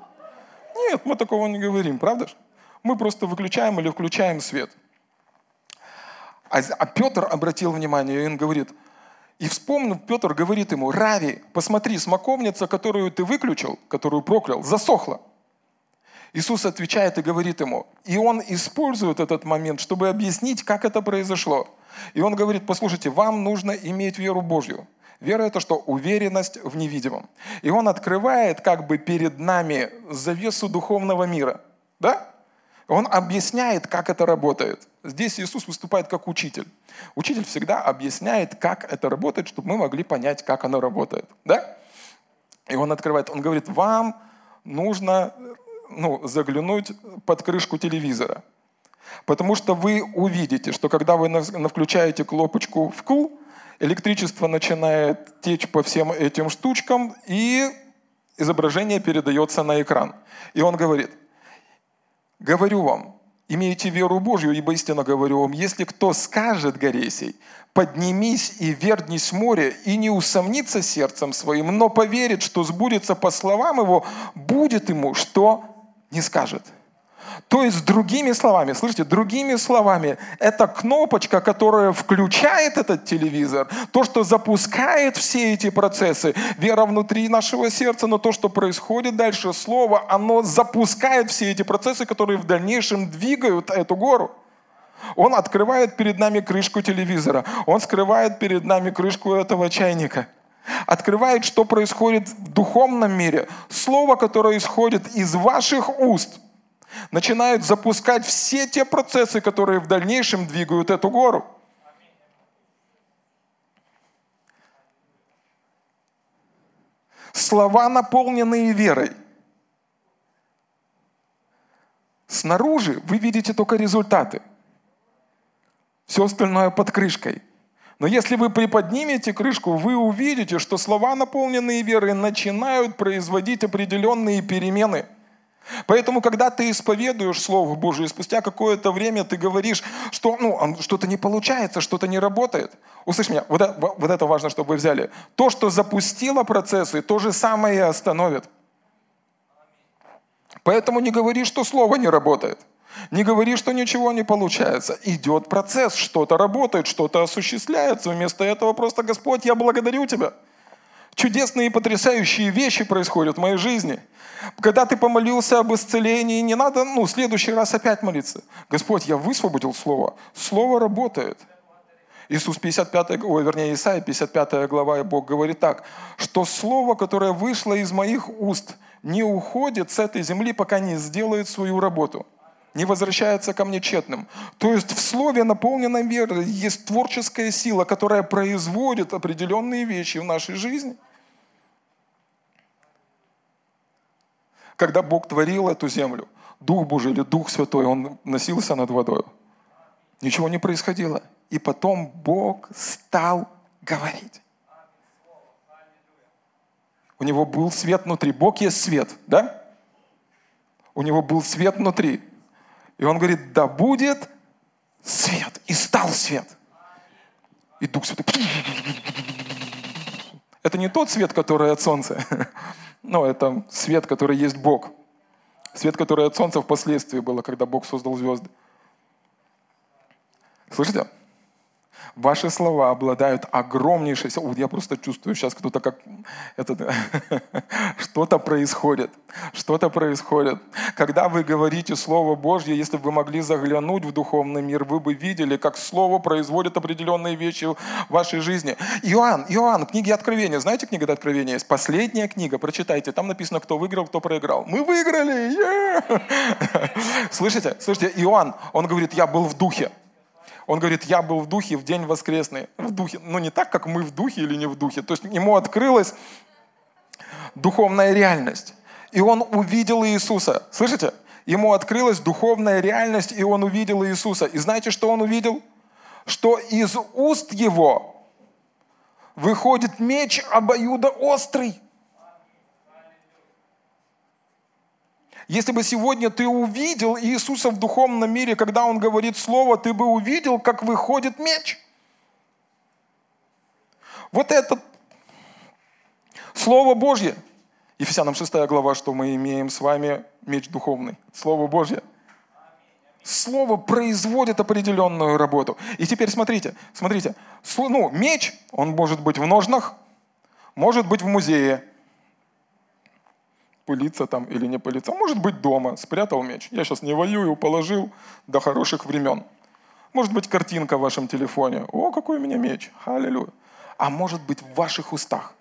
Нет, мы такого не говорим, правда же? Мы просто выключаем или включаем свет. А Петр обратил внимание, и он говорит, и вспомнив, Петр говорит ему: Рави, посмотри, смоковница, которую ты выключил, которую проклял, засохла. Иисус отвечает и говорит ему, и он использует этот момент, чтобы объяснить, как это произошло. И он говорит: послушайте, вам нужно иметь веру Божью. Вера — это что? Уверенность в невидимом. И он открывает как бы перед нами завесу духовного мира, да? Он объясняет, как это работает. Здесь Иисус выступает как учитель. Учитель всегда объясняет, как это работает, чтобы мы могли понять, как оно работает. Да? И он открывает, он говорит: вам нужно ну, заглянуть под крышку телевизора. Потому что вы увидите, что когда вы включаете кнопочку «вкл», Электричество начинает течь по всем этим штучкам, и изображение передается на экран. И он говорит: «Говорю вам, имейте веру Божью, ибо истинно говорю вам, если кто скажет горе сей, поднимись и вернись в море, и не усомнится сердцем своим, но поверит, что сбудется по словам его, будет ему, что не скажет». То есть, другими словами, слышите, другими словами, это кнопочка, которая включает этот телевизор, то, что запускает все эти процессы, вера внутри нашего сердца, но то, что происходит дальше, слово, оно запускает все эти процессы, которые в дальнейшем двигают эту гору. Он открывает перед нами крышку телевизора, он скрывает перед нами крышку этого чайника. Открывает, что происходит в духовном мире. Слово, которое исходит из ваших уст, начинают запускать все те процессы, которые в дальнейшем двигают эту гору. Слова, наполненные верой. Снаружи вы видите только результаты. Все остальное под крышкой. Но если вы приподнимете крышку, вы увидите, что слова, наполненные верой, начинают производить определенные перемены. Поэтому, когда ты исповедуешь Слово Божие, спустя какое-то время ты говоришь, что ну, что-то не получается, что-то не работает. Услышь меня, вот это, вот это важно, чтобы вы взяли. То, что запустило процессы, то же самое и остановит. Поэтому не говори, что Слово не работает. Не говори, что ничего не получается. Идет процесс, что-то работает, что-то осуществляется. Вместо этого просто: «Господь, я благодарю Тебя. Чудесные и потрясающие вещи происходят в моей жизни». Когда ты помолился об исцелении, не надо, ну, в следующий раз опять молиться. «Господь, я высвободил Слово». Слово работает. Иисус пятьдесят пятая, ой, вернее, Исаия пятьдесят пятая глава, и Бог говорит так, что Слово, которое вышло из моих уст, не уходит с этой земли, пока не сделает свою работу. Не возвращается ко мне тщетным. То есть в слове, наполненном верой, есть творческая сила, которая производит определенные вещи в нашей жизни. Когда Бог творил эту землю, Дух Божий или Дух Святой, Он носился над водой. Ничего не происходило. И потом Бог стал говорить. У Него был свет внутри. Бог есть свет, да? У Него был свет внутри. И он говорит: да будет свет. И стал свет. И Дух Святой. Это не тот свет, который от солнца. Но это свет, который есть Бог. Свет, который от солнца впоследствии было, когда Бог создал звезды. Слышите? Ваши слова обладают огромнейшей... О, я просто чувствую, сейчас кто-то как... Этот... Что-то происходит. Что-то происходит. Когда вы говорите Слово Божье, если бы вы могли заглянуть в духовный мир, вы бы видели, как Слово производит определенные вещи в вашей жизни. Иоанн, Иоанн, книги Откровения. Знаете, книга Откровения есть? Последняя книга. Прочитайте. Там написано, кто выиграл, кто проиграл. Мы выиграли! Слышите? Слышите? Иоанн, он говорит: я был в духе. Он говорит: я был в духе в день воскресный. В духе. Ну, не так, как мы в духе или не в духе. То есть ему открылась духовная реальность. И он увидел Иисуса. Слышите? Ему открылась духовная реальность, и он увидел Иисуса. И знаете, что он увидел? Что из уст его выходит меч обоюдоострый. Если бы сегодня ты увидел Иисуса в духовном мире, когда Он говорит Слово, ты бы увидел, как выходит меч. Вот это Слово Божье. Ефесянам шестая глава, что мы имеем с вами меч духовный. Слово Божье. Слово производит определенную работу. И теперь смотрите, смотрите. Ну, меч, он может быть в ножнах, может быть в музее. Пылиться там или не пылиться. А может быть, дома спрятал меч. Я сейчас не воюю, положил до хороших времен. Может быть, картинка в вашем телефоне. О, какой у меня меч. Аллилуйя. А может быть, в ваших устах.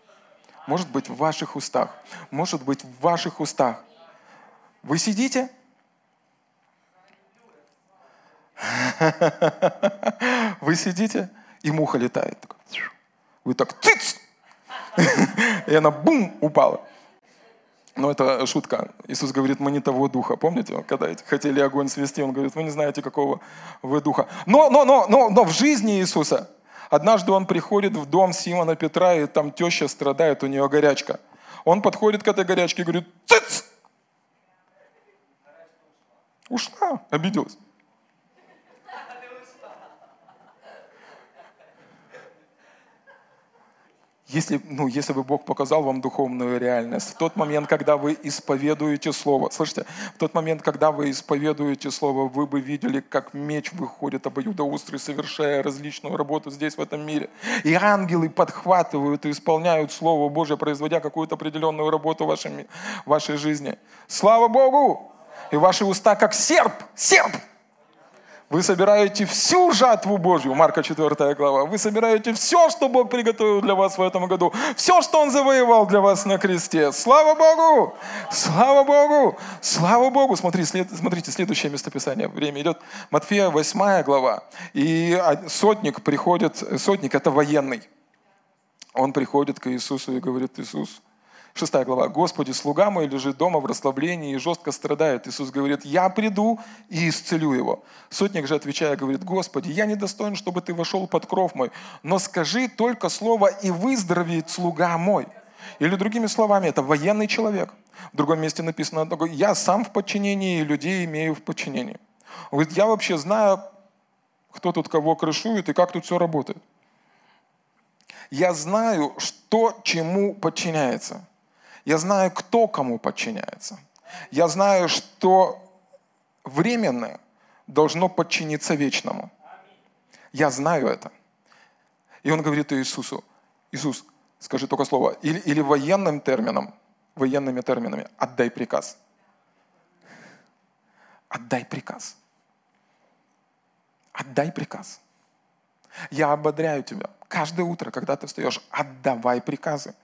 Может быть, в ваших устах. Может быть, в ваших устах. Вы сидите? Вы сидите, и муха летает. Вы так циц! И она бум! Упала. Но это шутка. Иисус говорит: мы не того духа. Помните, когда хотели огонь свести, он говорит: вы не знаете, какого вы духа. Но, но, но, но, но в жизни Иисуса Однажды он приходит в дом Симона Петра, и там теща страдает, у нее горячка. Он подходит к этой горячке и говорит: «Цыц!» Ушла, обиделась. Если, ну, если бы Бог показал вам духовную реальность, в тот момент, когда вы исповедуете Слово, слышите, в тот момент, когда вы исповедуете Слово, вы бы видели, как меч выходит обоюдоострый, совершая различную работу здесь, в этом мире. И ангелы подхватывают и исполняют Слово Божие, производя какую-то определенную работу в вашей, в вашей жизни. Слава Богу! И ваши уста как серп, серп! Вы собираете всю жатву Божью, Марка четвёртая глава. Вы собираете все, что Бог приготовил для вас в этом году. Все, что Он завоевал для вас на кресте. Слава Богу! Слава Богу! Слава Богу! Смотри, след, смотрите, следующее местописание. Время идет. Матфея восьмая глава. И сотник приходит, сотник – это военный. Он приходит к Иисусу и говорит: Иисус, шестая глава. «Господи, слуга мой лежит дома в расслаблении и жестко страдает». Иисус говорит: «Я приду и исцелю его». Сотник же, отвечая, говорит: «Господи, я не достоин, чтобы ты вошел под кров мой, но скажи только слово, и выздоровеет слуга мой». Или другими словами, это военный человек. В другом месте написано: «Я сам в подчинении, и людей имею в подчинении». Он говорит: «Я вообще знаю, кто тут кого крышует и как тут все работает. Я знаю, что чему подчиняется». Я знаю, кто кому подчиняется. Я знаю, что временное должно подчиниться вечному. Я знаю это. И он говорит Иисусу: Иисус, скажи только слово. Или, или военным термином, военными терминами: отдай приказ. Отдай приказ. Отдай приказ. Я ободряю тебя. Каждое утро, когда ты встаешь, отдавай приказы.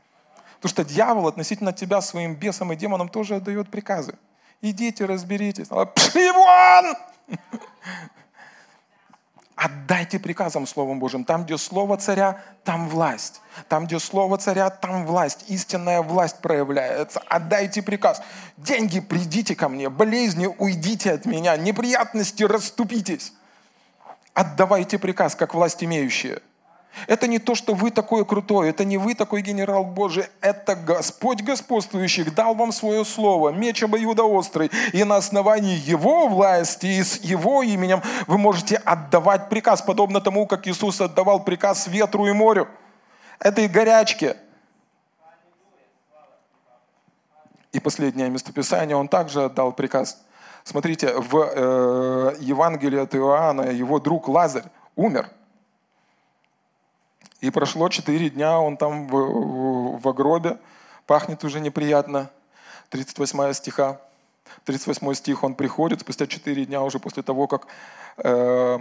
Потому что дьявол относительно тебя своим бесом и демоном тоже отдает приказы. Идите, разберитесь. Пшли вон! Отдайте приказам Словом Божьим. Там, где Слово Царя, там власть. Там, где Слово Царя, там власть. Истинная власть проявляется. Отдайте приказ. Деньги придите ко мне. Болезни уйдите от меня. Неприятности расступитесь. Отдавайте приказ, как власть имеющие. Это не то, что вы такой крутой, это не вы такой генерал Божий, это Господь господствующих дал вам свое слово, меч обоюдоострый, и на основании Его власти и с Его именем вы можете отдавать приказ, подобно тому, как Иисус отдавал приказ ветру и морю, этой горячке. И последнее местописание, Он также отдал приказ. Смотрите, в э, Евангелии от Иоанна его друг Лазарь умер. И прошло четыре дня, он там в, в, в гробе, пахнет уже неприятно. тридцать восьмой стих, он приходит спустя четыре дня уже после того, как э,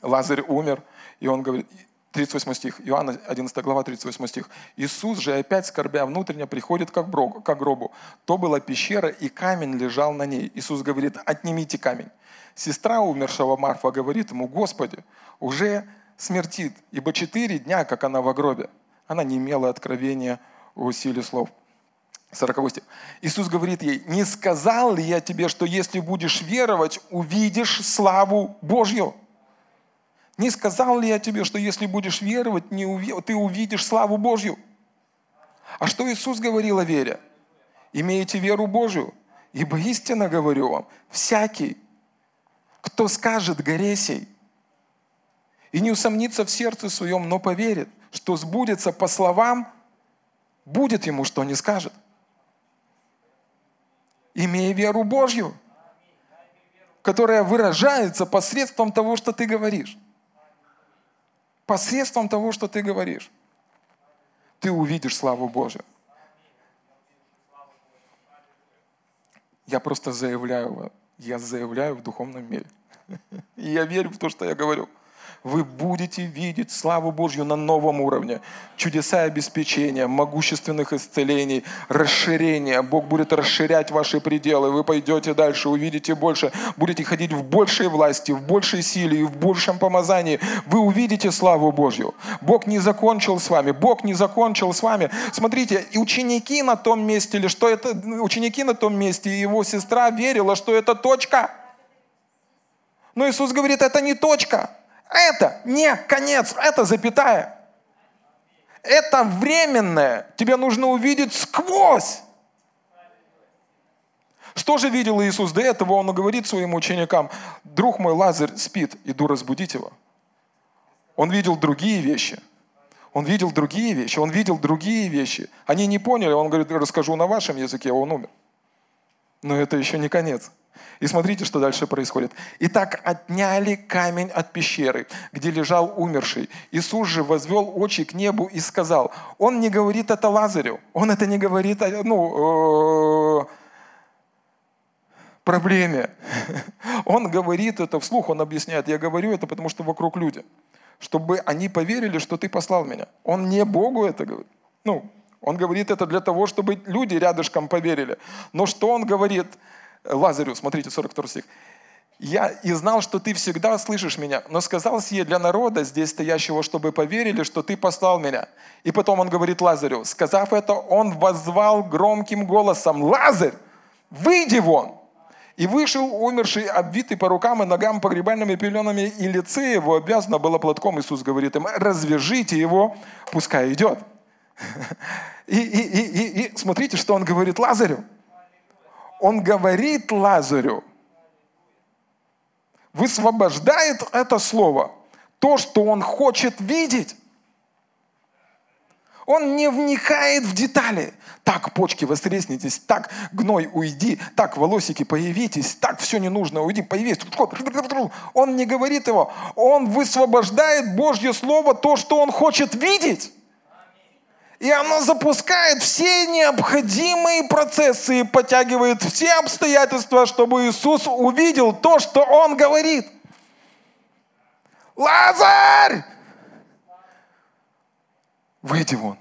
Лазарь умер. И он говорит, тридцать восьмой стих, Иоанна одиннадцатая глава, тридцать восьмой стих. «Иисус же опять, скорбя внутренне, приходит к гробу. То была пещера, и камень лежал на ней. Иисус говорит: отнимите камень. Сестра умершего Марфа говорит ему: Господи, уже... смертит, ибо четыре дня, как она в гробе». Она не имела откровения о силе слов. сороковой стих. Иисус говорит ей: «Не сказал ли я тебе, что если будешь веровать, увидишь славу Божью? Не сказал ли я тебе, что если будешь веровать, не уви... ты увидишь славу Божью?» А что Иисус говорил о вере? «Имеете веру Божию, ибо истинно говорю вам, всякий, кто скажет горе сей, и не усомнится в сердце своем, но поверит, что сбудется по словам, будет ему, что не скажет». Имей веру Божью, которая выражается посредством того, что ты говоришь. Посредством того, что ты говоришь. Ты увидишь славу Божию. Я просто заявляю, я заявляю в духовном мире. И я верю в то, что я говорю. Вы будете видеть славу Божью на новом уровне. Чудеса обеспечения, могущественных исцелений, расширения. Бог будет расширять ваши пределы. Вы пойдете дальше, увидите больше. Будете ходить в большей власти, в большей силе и в большем помазании. Вы увидите славу Божью. Бог не закончил с вами. Бог не закончил с вами. Смотрите, и ученики на том месте, или что это, ученики на том месте, и его сестра верила, что это точка. Но Иисус говорит, это не точка. Это не конец, это запятая. Это временное. Тебе нужно увидеть сквозь. Что же видел Иисус до этого? Он говорит своим ученикам: друг мой Лазарь спит, иду разбудить его. Он видел другие вещи. Он видел другие вещи. Он видел другие вещи. Они не поняли. Он говорит: расскажу на вашем языке, он умер. Но это еще не конец. И смотрите, что дальше происходит. «Итак, отняли камень от пещеры, где лежал умерший. Иисус же возвел очи к небу и сказал». Он не говорит это Лазарю. Он это не говорит ну, проблеме. Он говорит это вслух, он объясняет. Я говорю это, потому что вокруг люди. Чтобы они поверили, что ты послал меня. Он не Богу это говорит. Ну, он говорит это для того, чтобы люди рядышком поверили. Но что он говорит Лазарю, смотрите, сорок второй стих. «Я и знал, что ты всегда слышишь меня, но сказал сие для народа здесь стоящего, чтобы поверили, что ты послал меня». И потом он говорит Лазарю, сказав это, он воззвал громким голосом: «Лазарь, выйди вон!» И вышел умерший, обвитый по рукам и ногам погребальными пеленами, и лице его обвязано было платком. Иисус говорит им: «Развяжите его, пускай идет». И, и, и, и смотрите, что он говорит Лазарю. Он говорит Лазарю, высвобождает это слово, то, что он хочет видеть. Он не вникает в детали. Так, почки, воскреснитесь, так, гной, уйди, так, волосики, появитесь, так, все не нужно, уйди, появись. Он не говорит его, он высвобождает Божье слово, то, что он хочет видеть. И оно запускает все необходимые процессы и подтягивает все обстоятельства, чтобы Иисус увидел то, что Он говорит. Лазарь! Выйди вон.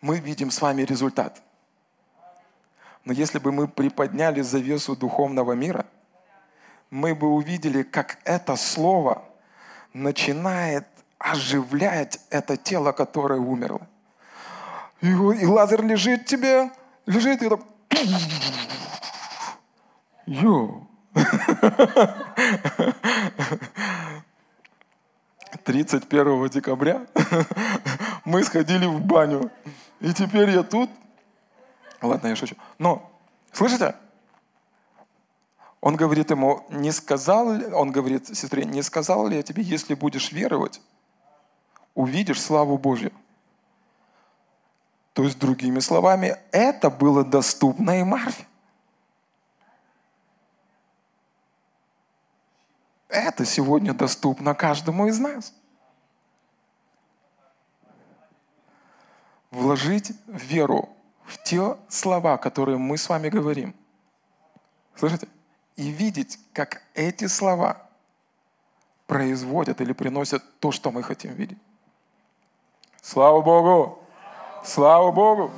Мы видим с вами результат. Но если бы мы приподняли завесу духовного мира, мы бы увидели, как это слово начинает оживлять это тело, которое умерло. И, и Лазарь лежит тебе, лежит и так... Йо! тридцать первого декабря мы сходили в баню. И теперь я тут. Ладно, я шучу. Но, слышите? Он говорит ему, не сказал, он говорит сестре, не сказал ли я тебе, если будешь веровать, увидишь славу Божью. То есть, другими словами, это было доступно и Марфе. Это сегодня доступно каждому из нас. Вложить в веру в те слова, которые мы с вами говорим. Слышите? И видеть, как эти слова производят или приносят то, что мы хотим видеть. Слава Богу! Слава Богу!